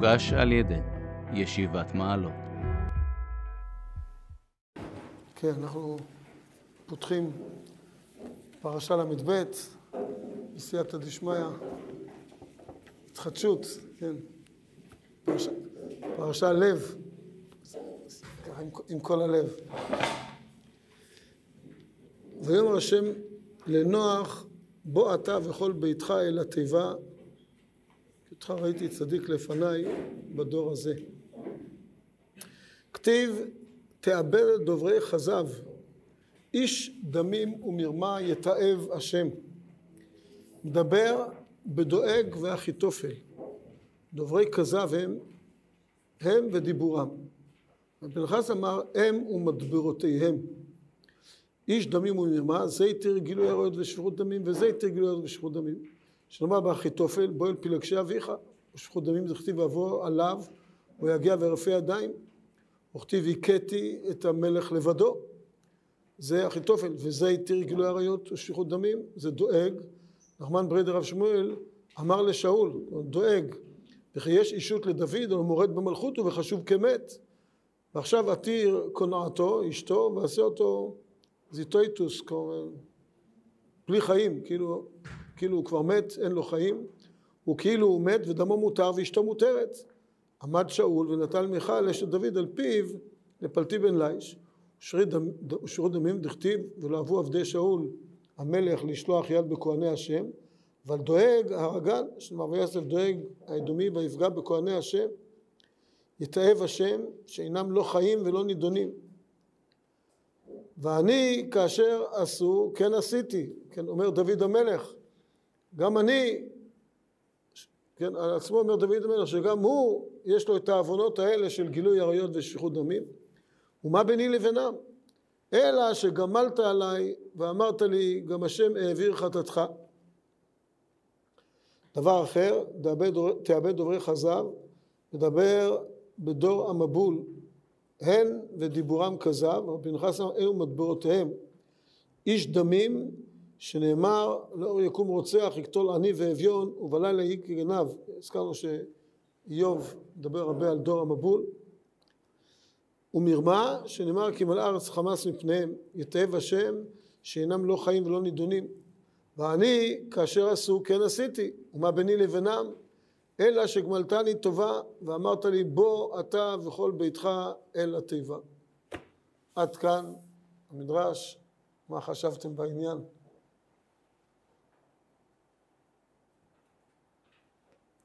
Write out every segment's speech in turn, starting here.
מוגש על ידי ישיבת מעלות. כן, אנחנו פותחים פרשה ל"ב, בסייעתא דשמיא, התחדשות, כן. פרשה לב, עם כל הלב. ויאמר השם לנוח, בוא אתה וכל ביתך אל התיבה, כי אותך ראיתי צדיק לפניי בדור הזה. כתיב, תאבד את דוברי חזב, איש דמים ומרמה יתעב השם. מדבר בדואג ואחיתופל. דוברי כזב הם ודיבורם. הפנחס אמר, הם ומדברותיהם. איש דמים ומרמה, זה יתיר גילוי עריות ושפיכות דמים, וזה יתיר גילוי עריות ושפיכות דמים. שנאמר באחיתופל, בוא אל פלגשי אביך, ושפיכות דמים זה כתיב עבור עליו, הוא יגיע ורפא ידיים, וכתיב הכיתי את המלך לבדו. זה אחיתופל, וזה יתיר גילוי עריות ושפיכות דמים, זה דואג. נחמן בריידר רב שמואל אמר לשאול, דואג, וכי יש אישות לדוד, הוא מורד במלכות וחשוב כמת. ועכשיו עתיר קונעתו, אשתו, ועשה אותו זיטויטוס, בלי חיים, כאילו הוא כבר מת, אין לו חיים, הוא כאילו הוא מת ודמו מותר ואשתו מותרת. עמד שאול ונטל מיכל אשת דוד על פיו לפלטי בן לייש, ושרו דמים דכתיב ולהבו עבדי שאול המלך לשלוח יד בכהני השם, אבל דואג הרגן, שמעבר יסף דואג האדומי ויפגע בכהני השם, יתאב השם שאינם לא חיים ולא נידונים. ואני כאשר עשו כן עשיתי, כן אומר דוד המלך, גם אני, כן על עצמו אומר דוד המלך שגם הוא יש לו את העוונות האלה של גילוי עריות ושפיכות דמים, ומה ביני לבינם? אלא שגמלת עליי ואמרת לי גם השם העביר חטאתך. דבר אחר, תאבד דוברי חזב, מדבר בדור המבול, הן ודיבורם כזב, ופנחס אמר, אלו מדברותיהם, איש דמים שנאמר, לאור יקום רוצח, יקטול עני ואביון, ובלילה יהי כגנב. הזכרנו שאיוב מדבר הרבה על דור המבול, ומרמה שנאמר, כי מלא ארץ חמס מפניהם, יתאב השם שאינם לא חיים ולא נידונים. ואני, כאשר עשו, כן עשיתי, ומה ביני לבינם, אלא שגמלתני טובה, ואמרת לי, בוא אתה וכל ביתך אל התיבה. עד כאן המדרש, מה חשבתם בעניין?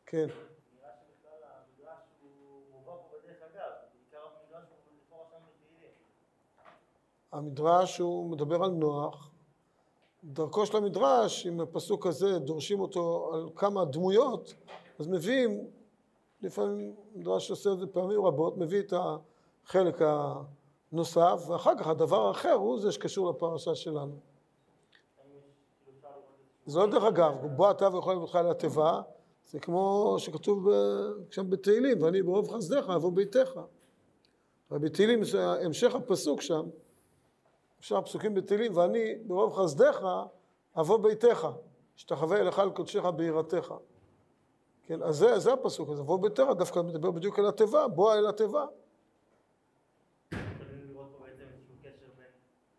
כן. המדרש הוא מדבר על נוח. דרכו של המדרש, אם הפסוק הזה דורשים אותו על כמה דמויות, אז מביאים, לפעמים מדרש עושה את זה פעמים רבות, מביא את החלק הנוסף, ואחר כך הדבר האחר הוא זה שקשור לפרשה שלנו. זה לא דרך אגב, בוא אתה ויכול לבדך על התיבה, זה כמו שכתוב שם בתהילים, ואני ברוב חסדך אבוא ביתך. בתהילים, המשך הפסוק שם, אפשר פסוקים בתהילים, ואני ברוב חסדך אבוא ביתך, שתחווה אליך על קודשך ביראתך. כן, אז זה הפסוק, אז אבוא ביתך, דווקא מדבר בדיוק אל התיבה, בוא אל התיבה. אתם יכולים לראות פה בעצם איזשהו קשר בין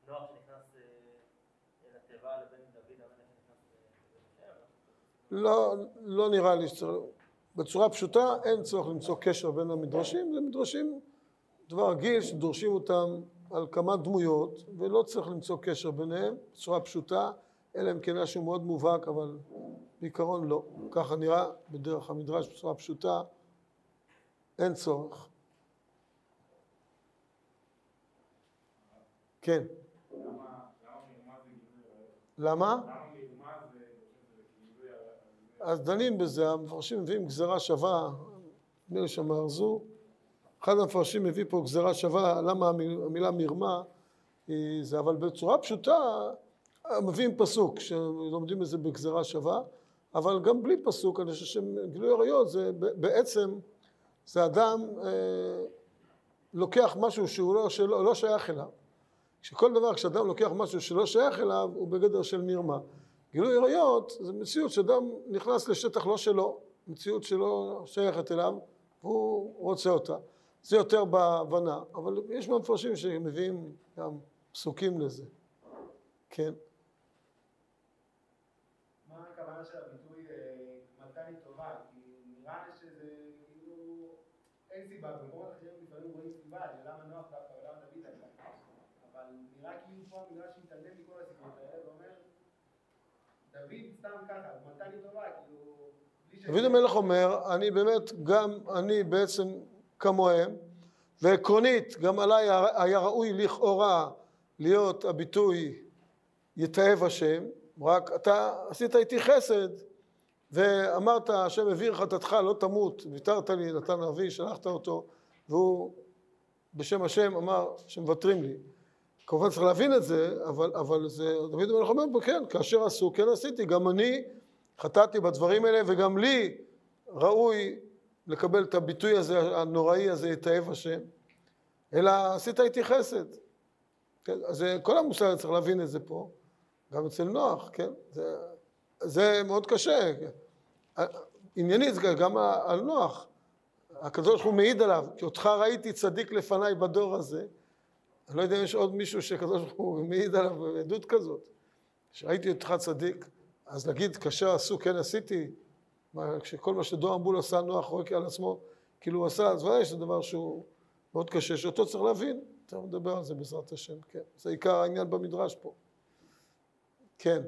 נוח שנכנס אל התיבה לבין דוד, אבל נכנס... לא נראה לי שצריך, בצורה פשוטה אין צורך למצוא קשר בין המדרשים, זה מדרשים דבר רגיל שדורשים אותם על כמה דמויות, ולא צריך למצוא קשר ביניהם, בצורה פשוטה, אלא אם כן משהו מאוד מובהק, אבל בעיקרון לא. ככה נראה בדרך המדרש בצורה פשוטה, אין צורך. כן. למה? אז דנים בזה, המפרשים מביאים גזרה שווה, מי שמארזו, אחד המפרשים מביא פה גזרה שווה, למה המילה מרמה היא זה, אבל בצורה פשוטה מביאים פסוק, שלומדים את זה בגזרה שווה, אבל גם בלי פסוק, אני חושב שגילוי עריות, זה בעצם, זה אדם לוקח משהו שהוא לא שייך אליו. כשכל דבר, כשאדם לוקח משהו שלא שייך אליו, הוא בגדר של מרמה. גילוי עריות זה מציאות שאדם נכנס לשטח לא שלו, מציאות שלא שייכת אליו, הוא רוצה אותה. זה יותר בהבנה, אבל יש מהמפרשים שמביאים גם פסוקים לזה. כן. מה הכוונה של הביטוי מתן היא טובה? כי נראה שזה כאילו אין סיבה, במקומות אחרים לפעמים רואים סיבה, למה נוח דווקא ולמה דוד הייתה. אבל נראה כאילו פה המדרש מתעלם מכל הסיפור האלה, ואומר, דוד סתם ככה, מתן היא טובה, כאילו... דוד המלך אומר, אני באמת, גם אני בעצם כמוהם, ועקרונית, גם עליי היה ראוי לכאורה להיות הביטוי יתאהב השם, רק אתה עשית איתי חסד, ואמרת, השם הביא חטאתך, לא תמות, ויתרת לי, נתן אבי, שלחת אותו, והוא בשם השם אמר שמוותרים לי. כמובן צריך להבין את זה, אבל זה, דוד המלך אומר פה, כן, כאשר עשו, כן עשיתי, גם אני חטאתי בדברים האלה, וגם לי ראוי לקבל את הביטוי הזה, הנוראי הזה, יתאהב השם, אלא עשית איתי חסד. כן? אז כל המושג צריך להבין את זה פה, גם אצל נוח, כן? זה מאוד קשה. עניינית, גם על נוח. הקדוש הוא מעיד עליו, כי אותך ראיתי צדיק לפניי בדור הזה. אני לא יודע אם יש עוד מישהו שקדוש הוא מעיד עליו עדות כזאת. שראיתי אותך צדיק, אז נגיד, כאשר עשו, כן עשיתי, כשכל מה שדואר מול עשה נוח רואה על עצמו, כאילו הוא עשה, אז ודאי שזה דבר שהוא מאוד קשה, שאותו צריך להבין. צריך לדבר על זה בעזרת השם, כן. זה עיקר העניין במדרש פה. כן.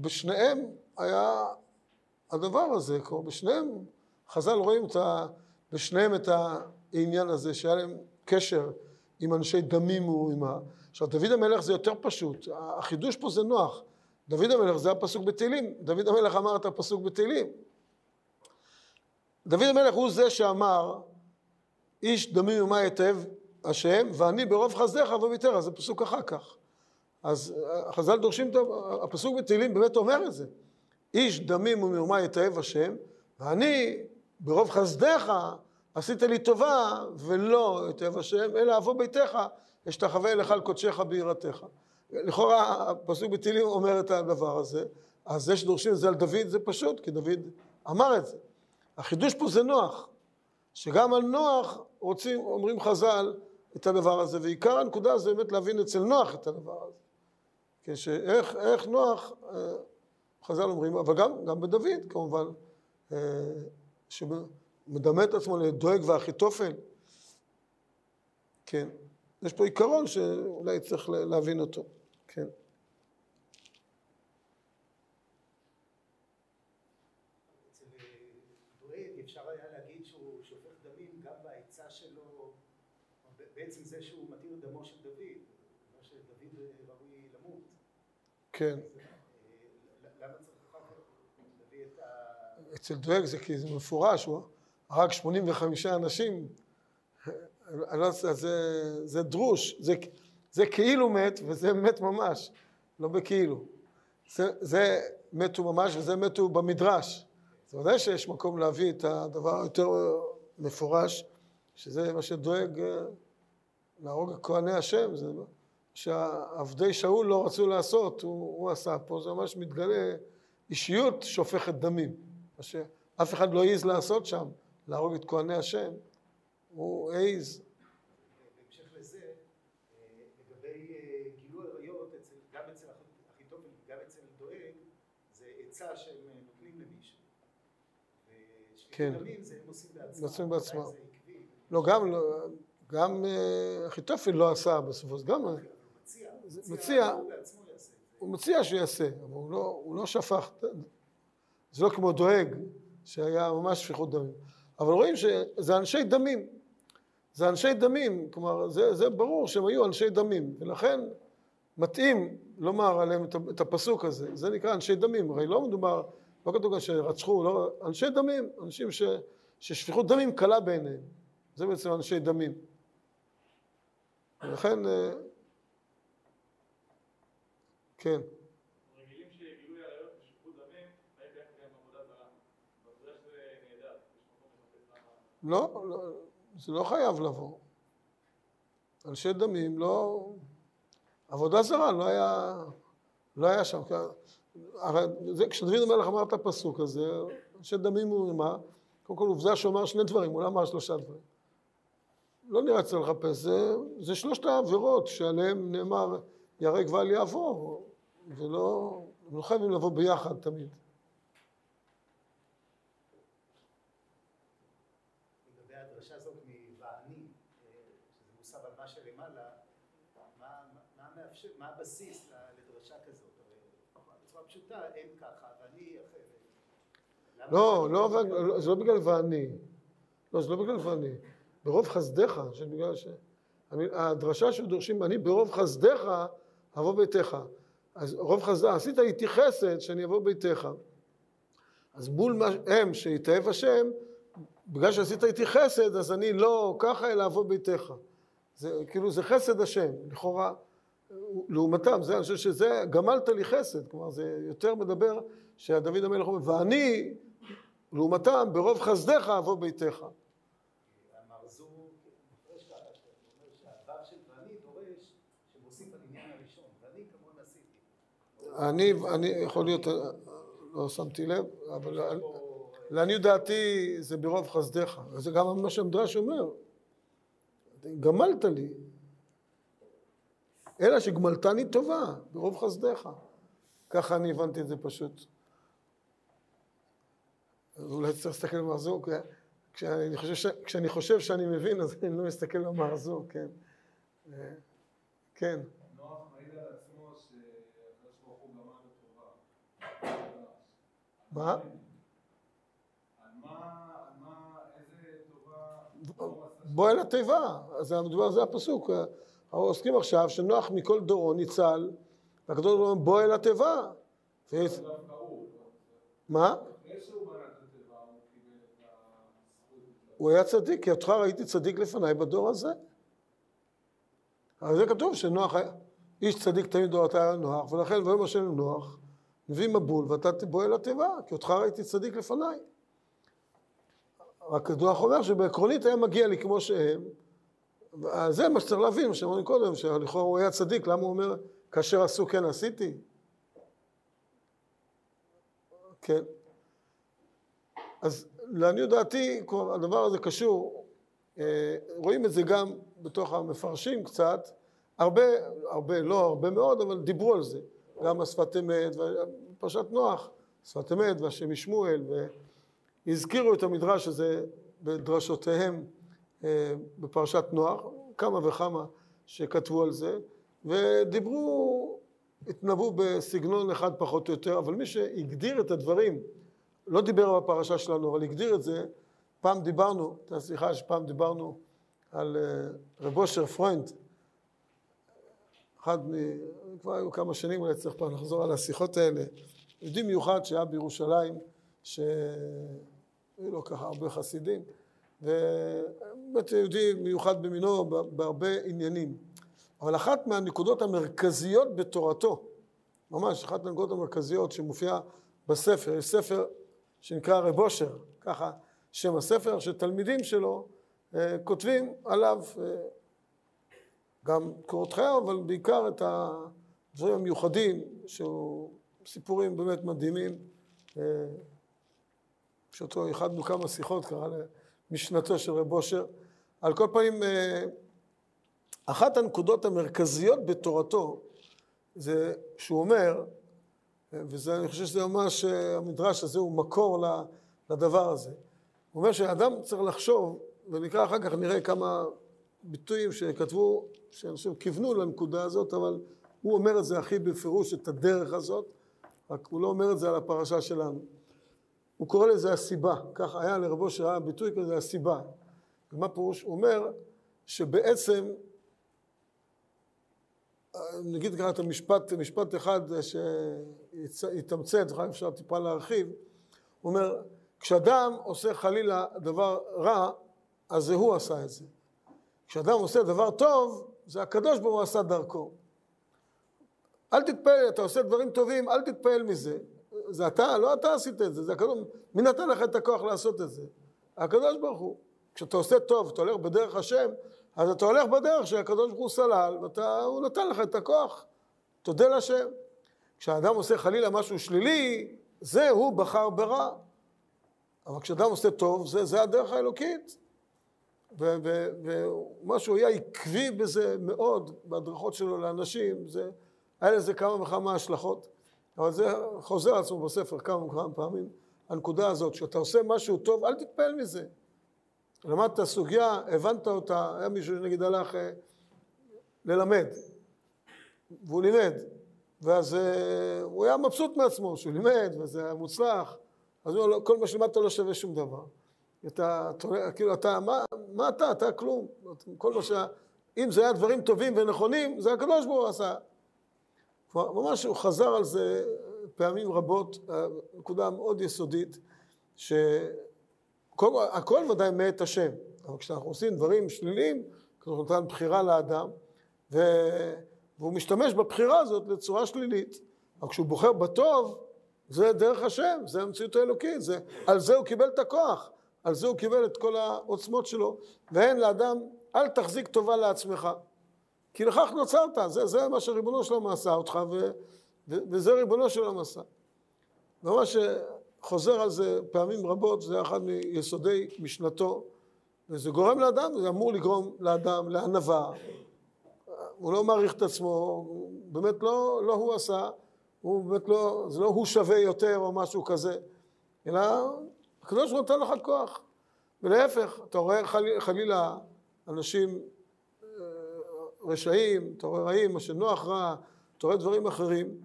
בשניהם היה הדבר הזה, כמו בשניהם, חז"ל רואים בשניהם את העניין הזה, שהיה להם קשר עם אנשי דמים ואימה. עכשיו, דוד המלך זה יותר פשוט, החידוש פה זה נוח. דוד המלך זה הפסוק בתהילים, דוד המלך אמר את הפסוק בתהילים. דוד המלך הוא זה שאמר, איש דמים ואימה יתאהב השם, ואני ברוב חסדיך לא ויתר, אז זה פסוק אחר כך. אז חז"ל דורשים, הפסוק בתהילים באמת אומר את זה. איש דמים ומרמה יתאהב השם, ואני ברוב חסדיך עשית לי טובה ולא יתאהב השם, אלא אבוא ביתך, אשתחווה אליך על קודשך בעירתך. לכאורה הפסוק בתהילים אומר את הדבר הזה, אז זה שדורשים את זה על דוד זה פשוט, כי דוד אמר את זה. החידוש פה זה נוח, שגם על נוח רוצים, אומרים חז"ל את הדבר הזה, ועיקר הנקודה זה באמת להבין אצל נוח את הדבר הזה. איך נוח, חז"ל אומרים, אבל גם בדוד כמובן, שמדמה את עצמו לדואג ואחיתופל. כן, יש פה עיקרון שאולי צריך להבין אותו. כן. אצל דואג אפשר היה להגיד שהוא שופך דמים גם בהיצע שלו, בעצם זה שהוא מתיר דמו של דוד, מה שדוד ראוי למות. כן. אצל דואג זה כי זה מפורש, הוא הרג 85 אנשים, זה דרוש, זה כאילו מת וזה מת ממש, לא בכאילו. זה מת הוא ממש וזה מת הוא במדרש. זה יודע שיש מקום להביא את הדבר היותר מפורש, שזה מה שדואג להרוג כהני השם, זה שעבדי שאול לא רצו לעשות, הוא עשה פה, זה ממש מתגלה אישיות שופכת דמים. מה שאף אחד לא העז לעשות שם, להרוג את כהני השם, הוא העז. בהמשך לזה, לגבי גילוי עריות, גם אצל אחיתופל, גם אצל דואג, זה עצה שהם נותנים למישהו. ושפיכות דמים זה הם עושים בעצמם. לא, גם אחיתופל לא עשה בסופו, גם מציע, הוא מציע שיעשה, אבל הוא לא שפך. זה לא כמו דואג, שהיה ממש שפיכות דמים. אבל רואים שזה אנשי דמים. זה אנשי דמים, כלומר, זה ברור שהם היו אנשי דמים, ולכן מתאים לומר עליהם את הפסוק הזה. זה נקרא אנשי דמים, הרי לא מדובר, לא כתוב כאן שרצחו, לא, אנשי דמים, אנשים ששפיכות דמים קלה בעיניהם. זה בעצם אנשי דמים. ולכן, כן. לא, זה לא חייב לבוא. אנשי דמים, לא... עבודה זרה, לא היה שם. כשדוד המלך אמר את הפסוק הזה, אנשי דמים הוא מה? קודם כל עובדה שאומר שני דברים, הוא לא אמר שלושה דברים. לא נראה אצל לחפש, זה שלושת העבירות שעליהן נאמר ירק ואל יעבור, ולא... הם לא חייבים לבוא ביחד תמיד. לגבי הדרשה הזאת מבעני, שזה מוסב על מה שלמעלה, מה הבסיס לדרשה כזאת? בצורה פשוטה, הם ככה, ואני אחרת. לא, זה לא בגלל ואני. לא, זה לא בגלל ואני. ברוב חסדיך, שבגלל ש... הדרשה שדורשים, אני ברוב חסדיך, אבוא ביתך. אז רוב חסדה, עשית איתי חסד שאני אבוא ביתך. אז בול הם שיתאהב השם, בגלל שעשית איתי חסד, אז אני לא ככה אלא אבוא ביתך. זה כאילו זה חסד השם, לכאורה, לעומתם, זה, אני חושב שזה, גמלת לי חסד, כלומר זה יותר מדבר שהדוד המלך אומר, ואני, לעומתם, ברוב חסדך אבוא ביתך. המרזור, אחרי שאתה אומר שהדבר של ואני דורש, שמוסיף על עניין הראשון, ואני כמו נעשיתי. אני יכול להיות, לא שמתי לב, אבל לעניות דעתי זה ברוב חסדך, זה גם מה שהמדרש אומר, גמלת לי, אלא שגמלתני טובה, ברוב חסדך. ככה אני הבנתי את זה פשוט. אולי צריך להסתכל במחזור, כשאני חושב שאני מבין, אז אני לא מסתכל במחזור, כן. כן. נוח מעיד על עצמו שהקדוש ברוך הוא גמל לטובה. מה? איזה טובה? בוא אל הטובה, זה הפסוק. העוסקים עכשיו שנוח מכל דורו ניצל, והקדוש ברוך הוא בוא אל התיבה. מה? הוא היה צדיק, כי אותך ראיתי צדיק לפניי בדור הזה. אבל זה כתוב שנוח, איש צדיק תמיד דורתו היה נוח, ולכן ויאמר השם נוח, נביא מבול ואתה בוא אל התיבה, כי אותך ראיתי צדיק לפניי. רק נוח אומר שבעקרונית היה מגיע לי כמו שהם, זה מה שצריך להבין, מה שאמרנו קודם, שלכאורה הוא היה צדיק, למה הוא אומר, כאשר עשו כן עשיתי? כן. אז לעניות דעתי, הדבר הזה קשור, רואים את זה גם בתוך המפרשים קצת, הרבה מאוד, אבל דיברו על זה. גם השפת אמת, פרשת נוח, שפת אמת והשם משמואל, והזכירו את המדרש הזה בדרשותיהם, בפרשת נוח, כמה וכמה שכתבו על זה, ודיברו, התנבאו בסגנון אחד פחות או יותר, אבל מי שהגדיר את הדברים, לא דיבר בפרשה שלנו, אבל הגדיר את זה, פעם דיברנו על רב אשר פרוינד, כבר היו כמה שנים, אולי צריך פעם לחזור על השיחות האלה, יהודי מיוחד שהיה בירושלים, שהיו לו ככה הרבה חסידים, ובאמת יהודי מיוחד במינו בהרבה עניינים. אבל אחת מהנקודות המרכזיות בתורתו, ממש אחת מהנקודות המרכזיות שמופיעה בספר, יש ספר שנקרא רב אשר, ככה שם הספר, שתלמידים שלו כותבים עליו גם קורות חייו, אבל בעיקר את הדברים המיוחדים, שהוא סיפורים באמת מדהימים, שאותו ייחדנו כמה שיחות קרא לה, משנתו של רב אשר. על כל פנים, אחת הנקודות המרכזיות בתורתו, זה שהוא אומר, וזה אני חושב שזה ממש, המדרש הזה הוא מקור לדבר הזה. הוא אומר שהאדם צריך לחשוב, ונקרא אחר כך נראה כמה ביטויים שכתבו, שאנשים כיוונו לנקודה הזאת, אבל הוא אומר את זה הכי בפירוש, את הדרך הזאת, רק הוא לא אומר את זה על הפרשה שלנו. הוא קורא לזה הסיבה, כך היה לרבו שראה ביטוי כזה הסיבה. ומה פירוש? הוא אומר שבעצם, נגיד ככה את המשפט אחד שיתמצת, ואחר אפשר טיפה להרחיב, הוא אומר, כשאדם עושה חלילה דבר רע, אז זה הוא עשה את זה. כשאדם עושה דבר טוב, זה הקדוש ברוך הוא עשה דרכו. אל תתפעל, אתה עושה דברים טובים, אל תתפעל מזה. זה אתה, לא אתה עשית את זה, זה הקדוש, מי נתן לך את הכוח לעשות את זה? הקדוש ברוך הוא. כשאתה עושה טוב, אתה הולך בדרך השם, אז אתה הולך בדרך שהקדוש ברוך הוא סלל, והוא נתן לך את הכוח, תודה להשם. כשאדם עושה חלילה משהו שלילי, זה הוא בחר ברע. אבל כשאדם עושה טוב, זה הדרך האלוקית. ומה שהוא היה עקבי בזה מאוד, בהדרכות שלו לאנשים, היה לזה כמה וכמה השלכות. אבל זה חוזר עצמו בספר כמה וכמה פעמים, הנקודה הזאת, כשאתה עושה משהו טוב, אל תתפעל מזה. למדת סוגיה, הבנת אותה, היה מישהו נגיד הלך ללמד, והוא לימד, ואז הוא היה מבסוט מעצמו, שהוא לימד, וזה היה מוצלח, אז כל מה שלימדת לא שווה שום דבר. מה אתה? אתה כלום. אם זה היה דברים טובים ונכונים, זה הקדוש ברוך הוא עשה. ממש הוא חזר על זה פעמים רבות, נקודה מאוד יסודית, שהכל ודאי מאת השם, אבל כשאנחנו עושים דברים שליליים, אנחנו נותן בחירה לאדם, והוא משתמש בבחירה הזאת לצורה שלילית, אבל כשהוא בוחר בטוב, זה דרך השם, זה המציאות האלוקית, על זה הוא קיבל את הכוח, על זה הוא קיבל את כל העוצמות שלו, והן לאדם, אל תחזיק טובה לעצמך, כי לכך נוצרת, זה מה שריבונו שלמה עשה אותך, וזה ריבונו שלמה עשה. ממש חוזר על זה פעמים רבות, זה אחד מיסודי משנתו, וזה גורם לאדם, זה אמור לגרום לאדם, לענווה, הוא לא מעריך את עצמו, באמת לא הוא עשה, זה לא הוא שווה יותר או משהו כזה, אלא הקדוש ברוך הוא נותן לך כוח, ולהפך, אתה רואה חלילה אנשים רשעים, אתה רואה רעים, מה שנוח רע, אתה רואה דברים אחרים,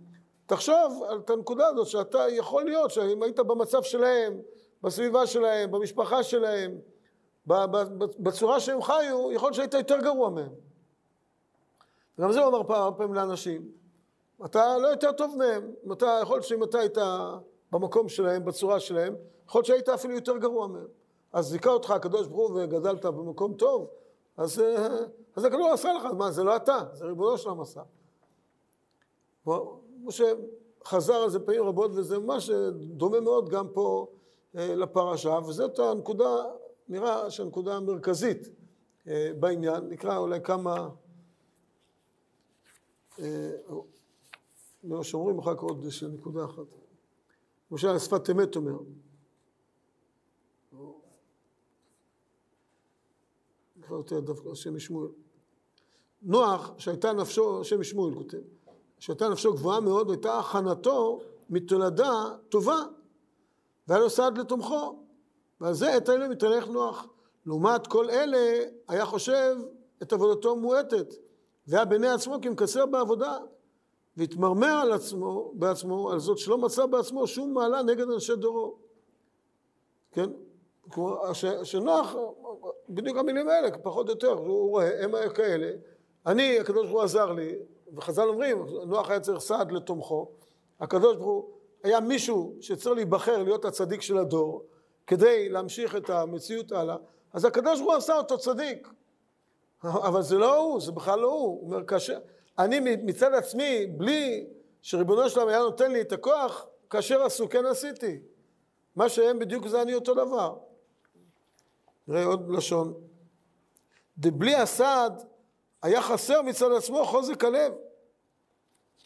תחשוב על את הנקודה הזאת שאתה יכול להיות, שאם היית במצב שלהם, בסביבה שלהם, במשפחה שלהם, בצורה שהם חיו, יכול להיות שהיית יותר גרוע מהם. וגם זה אומר פעם לאנשים, אתה לא יותר טוב מהם, אתה יכול להיות שאם אתה היית במקום שלהם, בצורה שלהם, יכול להיות שהיית אפילו יותר גרוע מהם. אז זיכה אותך הקדוש ברוך הוא וגדלת במקום טוב, אז הקדוש ברוך הוא עשה לך, מה זה לא אתה, זה ריבונו של עולם עשה. משה חזר על זה פעמים רבות, וזה ממש דומה מאוד גם פה לפרשה, וזאת הנקודה, נראה שהנקודה המרכזית בעניין, נקרא אולי כמה, שומרים אחר כך עוד נקודה אחת. משה שפת אמת אומר, נקרא יותר דווקא השם משמואל. נוח, שהייתה נפשו, השם משמואל כותב, שהייתה נפשו גבוהה מאוד, הייתה הכנתו מתולדה טובה, והיה לו סעד לתומכו, ועל זה את האלה מתהלך נוח. לעומת כל אלה, היה חושב את עבודתו מועטת, והיה בעיני עצמו כמקצר בעבודה, והתמרמר על עצמו, בעצמו, על זאת שלא מצא בעצמו שום מעלה נגד אנשי דורו. כן? כלומר, שנוח, בדיוק המילים האלה, פחות או יותר, הוא רואה, הם כאלה, אני, הקדוש ברוך הוא עזר לי, וחז"ל אומרים, נוח היה צריך סעד לתומכו, הקדוש ברוך הוא, היה מישהו שצריך להיבחר להיות הצדיק של הדור, כדי להמשיך את המציאות הלאה, אז הקדוש ברוך הוא עשה אותו צדיק, אבל זה לא הוא, זה בכלל לא הוא, הוא אומר, כאשר, אני מצד עצמי, בלי שריבונו שלם היה נותן לי את הכוח, כאשר עשו, כן עשיתי, מה שהם בדיוק זה אני אותו דבר. נראה עוד לשון, דבלי הסעד, היה חסר מצד עצמו חוזק הלב,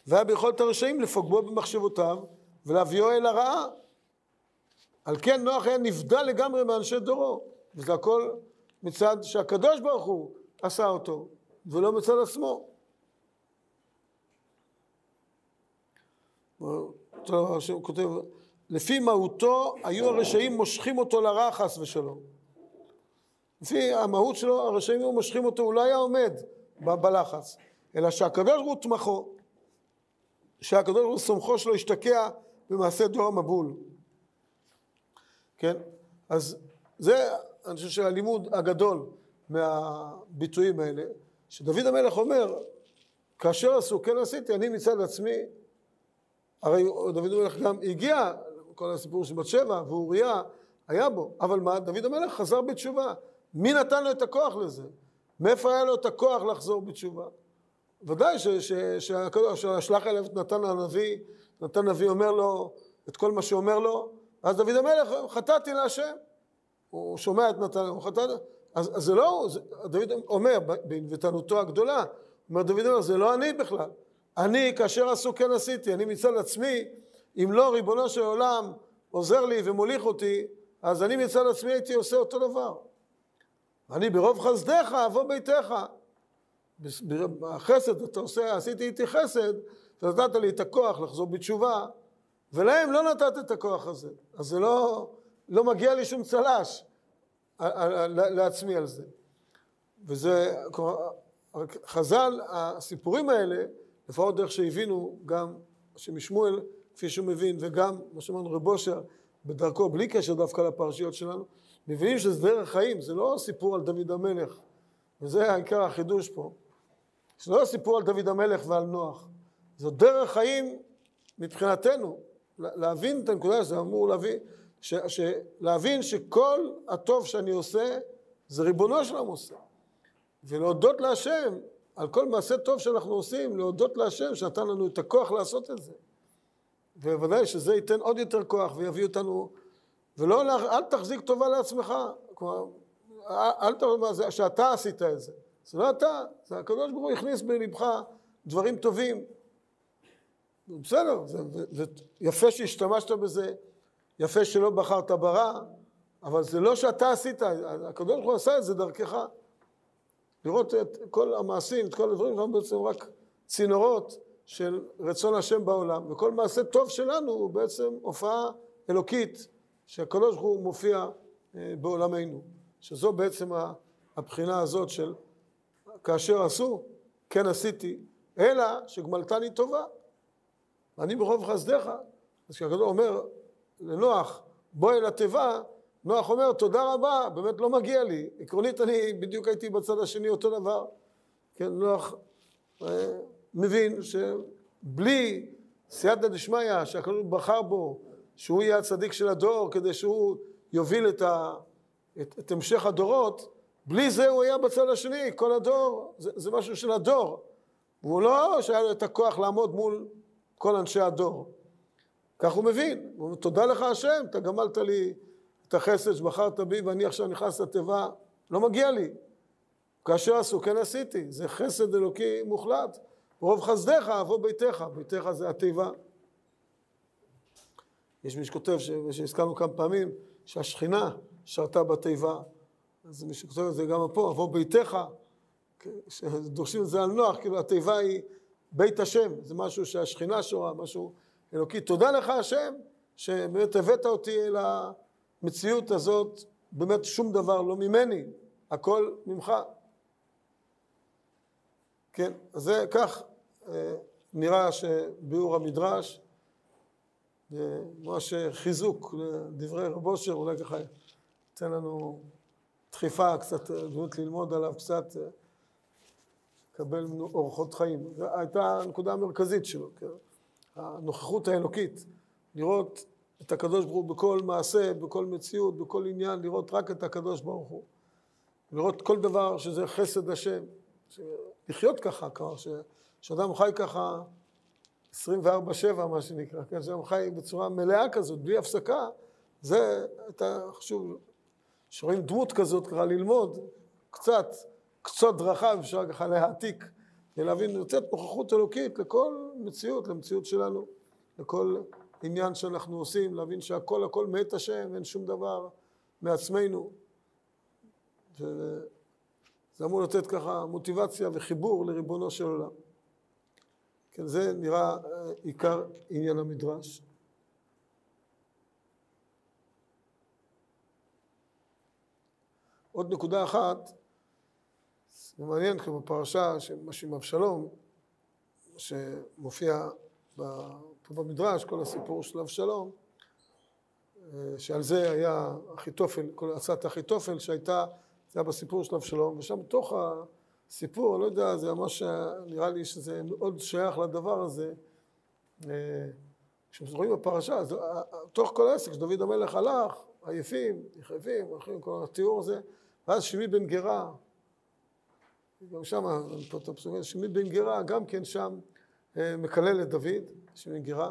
והיה ביכולת הרשעים לפוגבו במחשבותיו, ולהביאו אל הרעה. על כן נוח היה נבדל לגמרי מאנשי דורו, וזה הכל מצד שהקדוש ברוך הוא עשה אותו, ולא מצד עצמו. הוא כותב, לפי מהותו היו הרשעים מושכים אותו לרעה חס ושלום. לפי המהות שלו הרשעים היו מושכים אותו, הוא לא היה עומד, בלחץ, אלא שהקדוש הוא תמכו, שהקדוש הוא סומכו שלו השתקע במעשה דור המבול. כן? אז זה, אני חושב שהלימוד הגדול מהביטויים האלה, שדוד המלך אומר, כאשר עשו, כן עשיתי, אני מצד עצמי, הרי דוד המלך גם הגיע, כל הסיפור של בת שבע, ואוריה היה בו, אבל מה? דוד המלך חזר בתשובה, מי נתן לו את הכוח לזה? מאיפה היה לו את הכוח לחזור בתשובה? ודאי שהשלח אליו נתן הנביא, נתן הנביא אומר לו את כל מה שאומר לו, אז דוד המלך, חטאתי להשם, הוא שומע את נתן, אז זה לא, דוד אומר, בנבטנותו הגדולה, אומר דוד אומר, זה לא אני בכלל. אני, כאשר עשו כן עשיתי, אני מצד עצמי, אם לא ריבונו של העולם עוזר לי ומוליך אותי, אז אני מצד עצמי הייתי עושה אותו דבר. אני ברוב חסדך אבוא ביתך. החסד אתה עושה, עשיתי איתי חסד, אתה נתת לי את הכוח לחזור בתשובה, ולהם לא נתת את הכוח הזה. אז זה לא מגיע לי שום צלש לעצמי על זה. וזה, חז"ל, הסיפורים האלה, לפחות דרך שהבינו גם שמשמואל, כפי שהוא מבין, וגם מה שאמרנו רב אשר, בדרכו, בלי קשר דווקא לפרשיות שלנו, מבינים שזה דרך חיים, זה לא סיפור על דוד המלך, וזה העיקר החידוש פה, זה לא סיפור על דוד המלך ועל נוח, זו דרך חיים מבחינתנו, להבין את הנקודה, זה אמור להבין, להבין שכל הטוב שאני עושה, זה ריבונו שלנו עושה, ולהודות להשם, על כל מעשה טוב שאנחנו עושים, להודות להשם שנתן לנו את הכוח לעשות את זה, ובוודאי שזה ייתן עוד יותר כוח ויביא אותנו, אל תחזיק טובה לעצמך, אל תחזיק שאתה עשית את זה, זה לא אתה, זה הקדוש ברוך הוא הכניס בלבך דברים טובים, בסדר, זה יפה שהשתמשת בזה, יפה שלא בחרת ברע, אבל זה לא שאתה עשית, הקדוש ברוך הוא עשה את זה דרכך, לראות את כל המעשים, את כל הדברים, הם בעצם רק צינורות של רצון השם בעולם, וכל מעשה טוב שלנו הוא בעצם הופעה אלוקית, שהקדוש ברוך הוא מופיע בעולמנו, שזו בעצם הבחינה הזאת של כאשר עשו, כן עשיתי, אלא שגמלתני טובה, אני ברוב חסדך, אז כשהקדוש אומר לנוח, בוא אל התיבה, נוח אומר תודה רבה, באמת לא מגיע לי, עקרונית אני בדיוק הייתי בצד השני אותו דבר, כן, נוח מבין שבלי סייעתא דשמיא שהקדוש בחר בו, שהוא יהיה הצדיק של הדור, כדי שהוא יוביל את המשך הדורות, בלי זה הוא היה בצד השני, כל הדור, זה משהו של הדור, והוא לא שהיה לו את הכוח לעמוד מול כל אנשי הדור, כך הוא מבין, הוא אומר, תודה לך השם, אתה גמלת לי את החסד שבחרת בי, ואני עכשיו נכנס לתיבה, לא מגיע לי, כאשר עשו, כן עשיתי, זה חסד אלוקי מוחלט, ברוב חסדך אבוא ביתך, ביתך זה התיבה, יש מי שכותב, שהזכרנו כמה פעמים, שהשכינה שרתה בתיבה, אז מי שכותב את זה גם פה, אבוא ביתך, שדורשים את זה על נוח, כאילו התיבה היא בית השם, זה משהו שהשכינה שורה, משהו אלוקי, תודה לך השם, שבאמת הבאת אותי אל המציאות הזאת, באמת שום דבר לא ממני, הכל ממך. כן, אז זה כך נראה שביאור המדרש, ממש חיזוק לדברי רב אשר, אולי ככה ייתן לנו דחיפה קצת, דמות ללמוד עליו קצת, לקבל אורחות חיים. זו הייתה הנקודה המרכזית שלו, הנוכחות האלוקית, לראות את הקדוש ברוך הוא בכל מעשה, בכל מציאות, בכל עניין, לראות רק את הקדוש ברוך הוא, לראות כל דבר שזה חסד השם, לחיות ככה כבר, שאדם חי ככה, 24/7 מה שנקרא, כן, שאדם חי בצורה מלאה כזאת, בלי הפסקה, זה הייתה חשוב, שרואים דמות כזאת קרה ללמוד, קצות דרכה, אפשר ככה להעתיק, ולהבין, נוצאת נוכחות אלוקית לכל מציאות, למציאות שלנו, לכל עניין שאנחנו עושים, להבין שהכל, הכל מאת השם, אין שום דבר מעצמנו, זה אמור לתת ככה מוטיבציה וחיבור לריבונו של עולם. כן, זה נראה עיקר עניין המדרש. עוד נקודה אחת, זה מעניין כמו פרשה עם אבשלום, שמופיע פה במדרש, כל הסיפור של אבשלום, שעל זה היה אחיתופל, כל הצעת אחיתופל שהייתה, זה היה בסיפור של אבשלום, ושם בתוך הסיפור, אני לא יודע, זה ממש נראה לי שזה מאוד שייך לדבר הזה, כשמזורים בפרשה, תוך כל העסק, שדוד המלך הלך, עייפים, הולכים, כל התיאור הזה, ואז שמעי בן גרא, גם שם, פה אתה פסוקים, שמעי בן גרא, גם כן שם מקלל את דוד, שמעי בן גרא,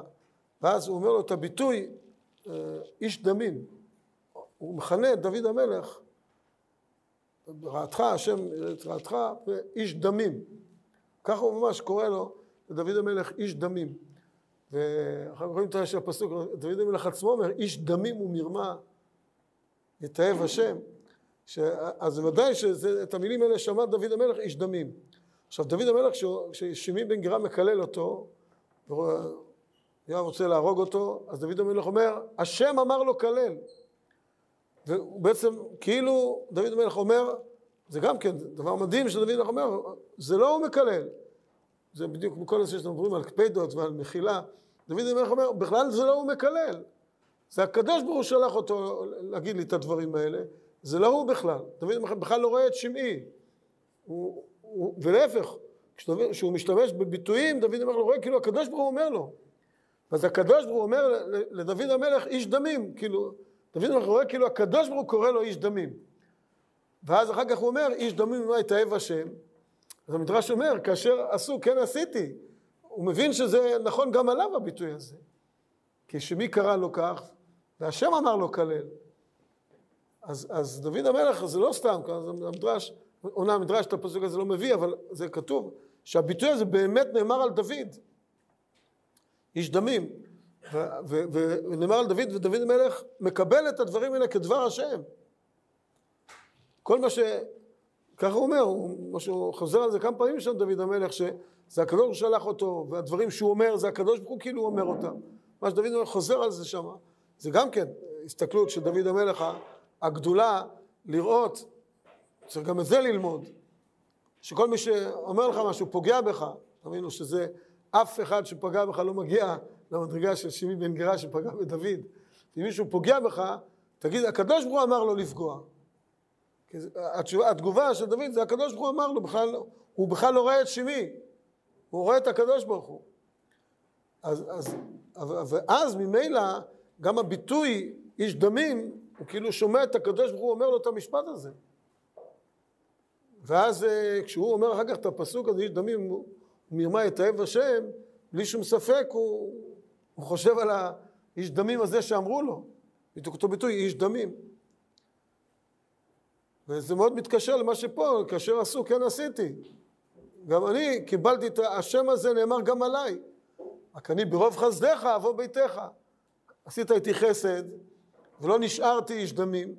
ואז הוא אומר לו את הביטוי, איש דמים, הוא מכנה את דוד המלך, רעתך, השם רעתך, ואיש דמים. ככה הוא ממש קורא לו, לדוד המלך איש דמים. ואחר כך רואים את הפסוק, דוד המלך עצמו אומר, איש דמים ומרמה, יתאהב השם. אז ודאי שאת המילים האלה שמע דוד המלך איש דמים. עכשיו דוד המלך, כששמעי בן גרא מקלל אותו, יואב רוצה להרוג אותו, אז דוד המלך אומר, השם אמר לו קלל. ובעצם כאילו דוד המלך אומר, זה גם כן דבר מדהים שדוד המלך אומר, זה לא מקלל. זה בדיוק בכל נושא שאתם מדברים על קפדות ועל מחילה, דוד המלך אומר, בכלל זה לא מקלל. זה הקדוש ברוך הוא שלח אותו להגיד לי את הדברים האלה, זה לא הוא בכלל. דוד המלך בכלל לא רואה את שמעי. ולהפך, כשהוא משתמש בביטויים, דוד המלך לא רואה, כאילו הקדוש ברוך הוא אומר לו. אז הקדוש ברוך הוא אומר לדוד המלך איש דמים, כאילו, דוד המלך רואה כאילו הקדוש ברוך הוא קורא לו איש דמים. ואז אחר כך הוא אומר, איש דמים ממה יתאהב השם. אז המדרש אומר, כאשר עשו, כן עשיתי. הוא מבין שזה נכון גם עליו הביטוי הזה. כי שמי קרא לו כך, והשם אמר לו כלל. אז דוד המלך, זה לא סתם, זה המדרש, עונה המדרש, את הפסוק הזה לא מביא, אבל זה כתוב, שהביטוי הזה באמת נאמר על דוד. איש דמים, ונאמר על דוד, ודוד המלך מקבל את הדברים האלה כדבר השם. כל מה ש... ככה הוא אומר, הוא חוזר על זה כמה פעמים שם דוד המלך, שזה הקדוש ברוך הוא שלח אותו, והדברים שהוא אומר, זה הקדוש ברוך הוא כאילו אומר אותם. מה שדוד המלך חוזר על זה שם, זה גם כן הסתכלות של דוד המלך הגדולה, לראות, צריך גם את זה ללמוד, שכל מי שאומר לך משהו פוגע בך, תבינו שזה... אף אחד שפגע בך לא מגיע למדרגה של שמעי בן גרא שפגע בדוד. אם מישהו פוגע בך, תגיד, הקדוש ברוך הוא אמר לו לפגוע. התגובה של דוד זה הקדוש ברוך הוא אמר לו, הוא בכלל לא רואה את שמעי, הוא רואה את הקדוש ברוך הוא. ואז ממילא גם הביטוי איש דמים, הוא כאילו שומע את הקדוש ברוך הוא אומר לו את המשפט הזה. ואז כשהוא אומר אחר כך את הפסוק הזה, איש דמים, מרמה יתאהב השם, בלי שום ספק הוא חושב על האיש דמים הזה שאמרו לו. אותו ביטוי, איש דמים. וזה מאוד מתקשר למה שפה, כאשר עשו, כן עשיתי. גם אני קיבלתי את השם הזה, נאמר גם עליי. רק אני ברוב חסדך אבוא ביתך. עשית איתי חסד, ולא נשארתי איש דמים,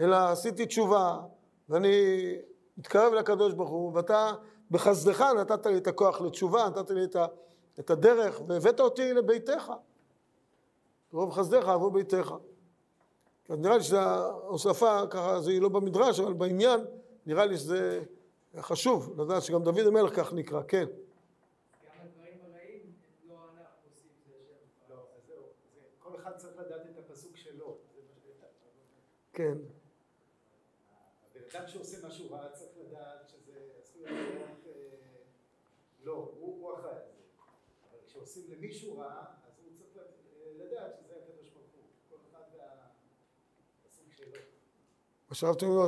אלא עשיתי תשובה, ואני מתקרב לקדוש ברוך הוא, ואתה... בחסדך נתת לי את הכוח לתשובה, נתת לי את הדרך, והבאת אותי לביתך. ברוב חסדך אבוא ביתך. אז נראה לי שההוספה, ככה, זה לא במדרש, אבל בעניין, נראה לי שזה חשוב, לדעת שגם דוד המלך כך נקרא, כן. גם הדברים הרעים, לא אנחנו עושים את זה. לא, אז זהו. כל אחד צריך לדעת את הפסוק שלו. כן. הבן אדם שעושה משהו רע, צריך לדעת שזה... לא, הוא אחראי על זה. אבל כשעושים למישהו רע, אז הוא צריך לדעת שזה הקדוש ברוך הוא. כל אחד והפסוק שלו. מה שאהבתי לו,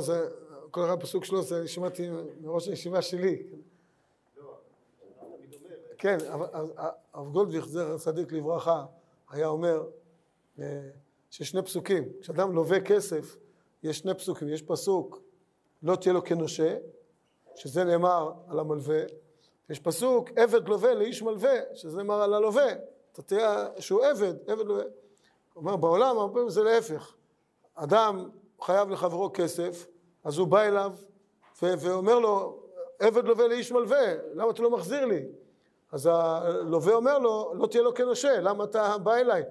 כל אחד הפסוק שלו, זה שמעתי מראש הישיבה שלי. לא, אבל תמיד אומר... כן, אבל גולדווייכר, זכר צדיק לברכה, היה אומר ששני פסוקים. כשאדם לווה כסף, יש שני פסוקים. יש פסוק, לא תהיה לו כנושה, שזה נאמר על המלווה. יש פסוק, עבד לווה לאיש מלווה, שזה נאמר על הלווה. אתה תראה שהוא עבד לווה. הוא אומר, בעולם הרבה פעמים זה להפך. אדם חייב לחברו כסף, אז הוא בא אליו ואומר לו, עבד לווה לאיש מלווה, למה אתה לא מחזיר לי? אז הלווה אומר לו, לא תהיה לו כנושה, למה אתה בא אליי?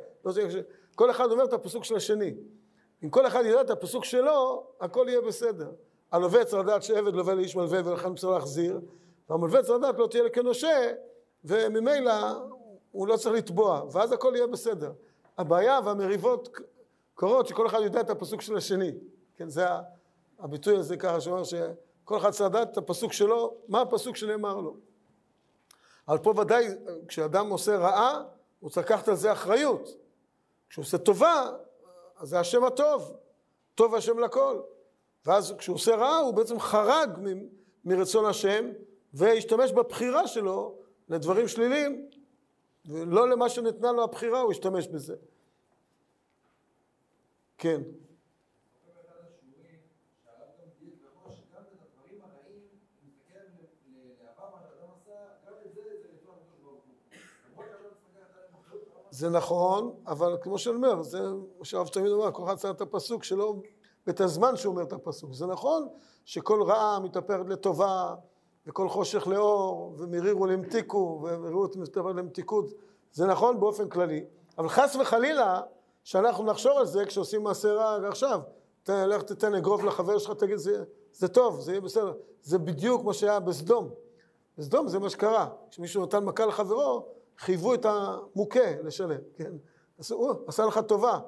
כל אחד אומר את הפסוק של השני. אם כל אחד ידע את הפסוק שלו, הכל יהיה בסדר. הלווה צריך לדעת שעבד לווה לאיש מלווה ולכן צריך להחזיר, והמלווה צריך לדעת לא תהיה כנושה, וממילא הוא לא צריך לטבוע, ואז הכל יהיה בסדר. הבעיה והמריבות קורות שכל אחד יודע את הפסוק של השני. כן, זה הביטוי הזה ככה שאומר שכל אחד צריך לדעת את הפסוק שלו, מה הפסוק שנאמר לו. אבל פה ודאי כשאדם עושה רעה, הוא צריך לקחת על זה אחריות. כשהוא עושה טובה, אז זה השם הטוב, טוב השם לכל. ואז כשהוא עושה רעה, הוא בעצם חרג מרצון השם, והשתמש בבחירה שלו לדברים שליליים, ולא למה שנתנה לו הבחירה, הוא השתמש בזה. כן. זה נכון, אבל כמו שאומר, זה שרב תמיד אומר, כל אחד צריך את הפסוק שלו, ואת הזמן שהוא אומר את הפסוק. זה נכון שכל רעה מתאפרת לטובה, וכל חושך לאור, ומרירו למתיקו, ומרירו מתאפרת למתיקות. זה נכון באופן כללי. אבל חס וחלילה, שאנחנו נחשור על זה, כשעושים מעשה רע עכשיו, לך תתן אגרוף לחבר שלך, תגיד, זה טוב, זה יהיה בסדר. זה בדיוק מה שהיה בסדום. בסדום זה מה שקרה. כשמישהו נתן מכה לחברו, חייבו את המוכה לשלם, כן? עשה לך טובה.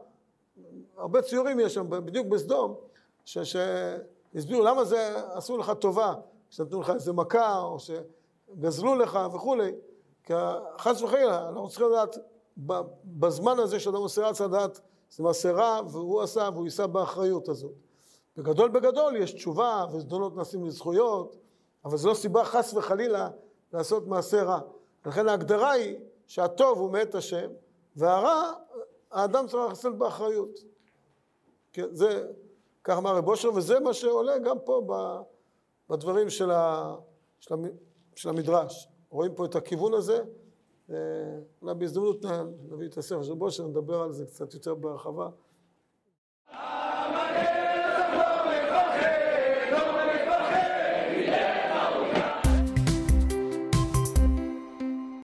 הרבה ציורים יש שם, בדיוק בסדום, שהסבירו למה זה עשו לך טובה, שנתנו לך איזה מכה, או שגזלו לך וכו'. כי חס וחלילה, אנחנו צריכים לדעת, בזמן הזה שאדם עושה רע, צריך לדעת, זה מעשה רע, והוא עשה, והוא יישא באחריות הזאת. בגדול, יש תשובה, וזדונות נעשים לזכויות, אבל זו לא סיבה חס וחלילה לעשות מעשה רע. לכן ההגדרה היא שהטוב הוא מאת השם, והרע, האדם צריך לחסל באחריות. כן, זה, כך אמר רב אשר, וזה מה שעולה גם פה בדברים של המדרש. רואים פה את הכיוון הזה, אולי בהזדמנות נביא את הספר של רב אשר, נדבר על זה קצת יותר בהרחבה.